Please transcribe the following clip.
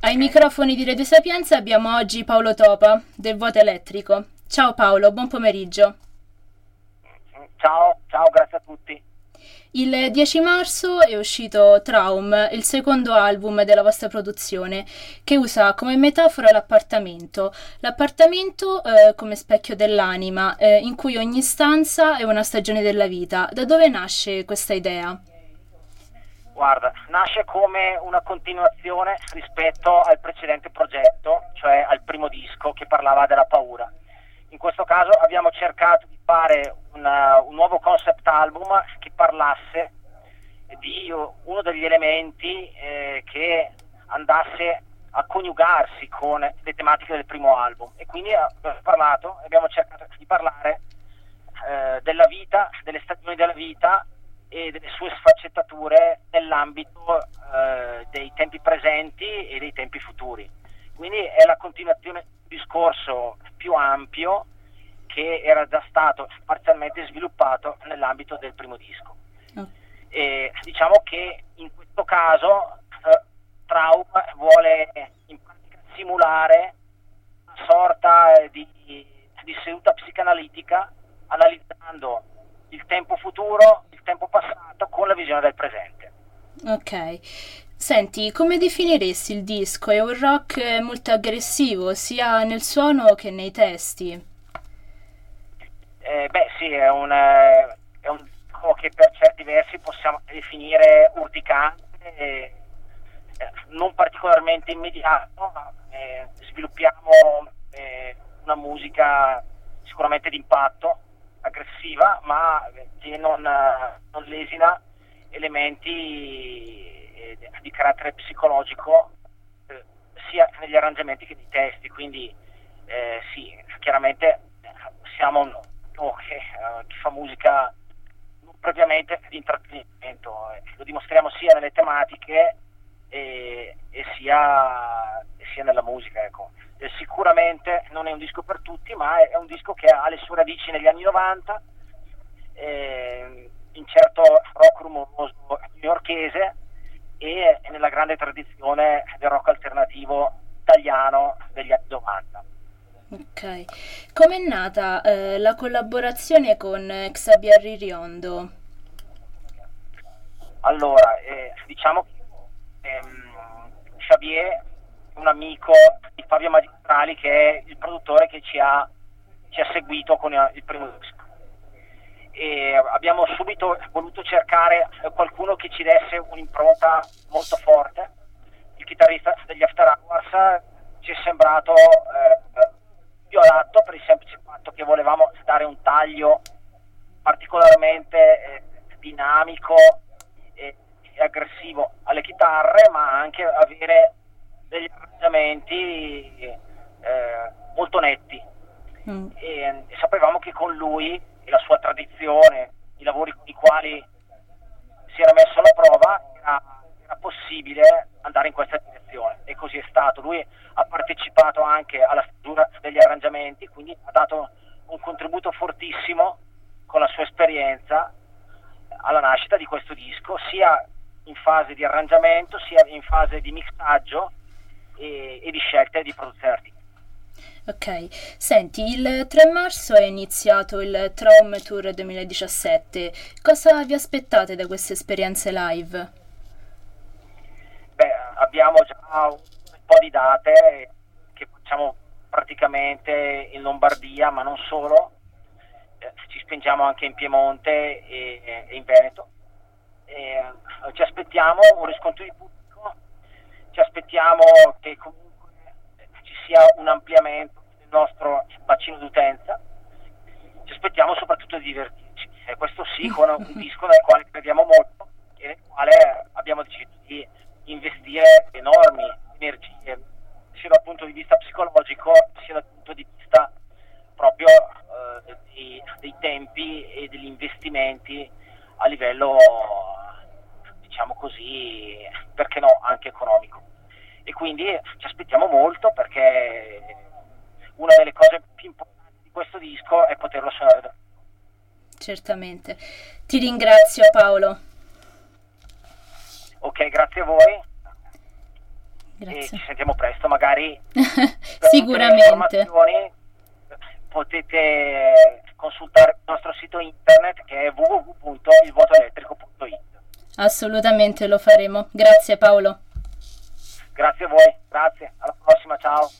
Ai microfoni di Radio Sapienza abbiamo oggi Paolo Topa, del Vuoto Elettrico. Ciao Paolo, buon pomeriggio. Ciao, grazie a tutti. Il 10 marzo è uscito Traum, il secondo album della vostra produzione, che usa come metafora l'appartamento. L'appartamento come specchio dell'anima, in cui ogni stanza è una stagione della vita. Da dove nasce questa idea? Guarda, nasce come una continuazione rispetto al precedente progetto, cioè al primo disco che parlava della paura. In questo caso abbiamo cercato di fare un nuovo concept album che parlasse di uno degli elementi che andasse a coniugarsi con le tematiche del primo album, e quindi abbiamo cercato di parlare della vita, delle stagioni della vita e delle sue sfaccettature nell'ambito dei tempi presenti e dei tempi futuri. Quindi è la continuazione di un discorso più ampio che era già stato parzialmente sviluppato nell'ambito del primo disco. E diciamo che in questo caso Traum vuole in pratica simulare una sorta di seduta psicanalitica, analizzando il tempo futuro, il tempo passato con la visione del presente. Ok. Senti, come definiresti il disco? È un rock molto aggressivo, sia nel suono che nei testi. Sì, è un disco che per certi versi possiamo definire urticante, non particolarmente immediato. Sviluppiamo una musica sicuramente d'impatto, aggressiva, ma che non lesina elementi di carattere psicologico sia negli arrangiamenti che nei testi, quindi sì, chiaramente siamo un che fa musica non propriamente di intrattenimento, lo dimostriamo sia nelle tematiche e sia nella musica, ecco. Sicuramente non è un disco per tutti, ma è un disco che ha le sue radici negli anni 90, in certo rock rumoroso newyorkese e nella grande tradizione del rock alternativo italiano degli anni 90. Ok, com'è nata la collaborazione con Xabi Arriondo? Allora, diciamo che Xabi è un amico di Fabio Magistrali, che è il produttore che ci ha seguito con il primo disco, e abbiamo subito voluto cercare qualcuno che ci desse un'impronta molto forte. Il chitarrista degli After Hours ci è sembrato più adatto, per il semplice fatto che volevamo dare un taglio particolarmente dinamico e aggressivo alle chitarre, ma anche avere degli arrangiamenti molto netti. E sapevamo che con lui la sua tradizione, i lavori con i quali si era messo alla prova, era possibile andare in questa direzione, e così è stato. Lui ha partecipato anche alla stesura degli arrangiamenti, quindi ha dato un contributo fortissimo con la sua esperienza alla nascita di questo disco, sia in fase di arrangiamento, sia in fase di mixaggio e di scelte di produzione artistica. Ok, senti, il 3 marzo è iniziato il Traum Tour 2017. Cosa vi aspettate da queste esperienze live? Abbiamo già un po' di date che facciamo praticamente in Lombardia, ma non solo. Ci spingiamo anche in Piemonte e in Veneto. Ci aspettiamo un riscontro di pubblico, ci aspettiamo che comunque sia un ampliamento del nostro bacino d'utenza. Ci aspettiamo soprattutto di divertirci, e questo sì, con un disco nel quale crediamo molto e nel quale abbiamo deciso di investire enormi energie, sia dal punto di vista psicologico sia dal punto di vista proprio dei tempi e degli investimenti a livello, diciamo così, perché no, anche economico. E quindi ci aspettiamo molto, perché una delle cose più importanti di questo disco è poterlo suonare da noi. Certamente. Ti ringrazio Paolo. Ok, grazie a voi. grazie. E ci sentiamo presto, magari. Sicuramente. Potete consultare il nostro sito internet, che è www.ilvuotoelettrico.it. Assolutamente, lo faremo. Grazie Paolo. Grazie a voi, grazie. Alla prossima, ciao.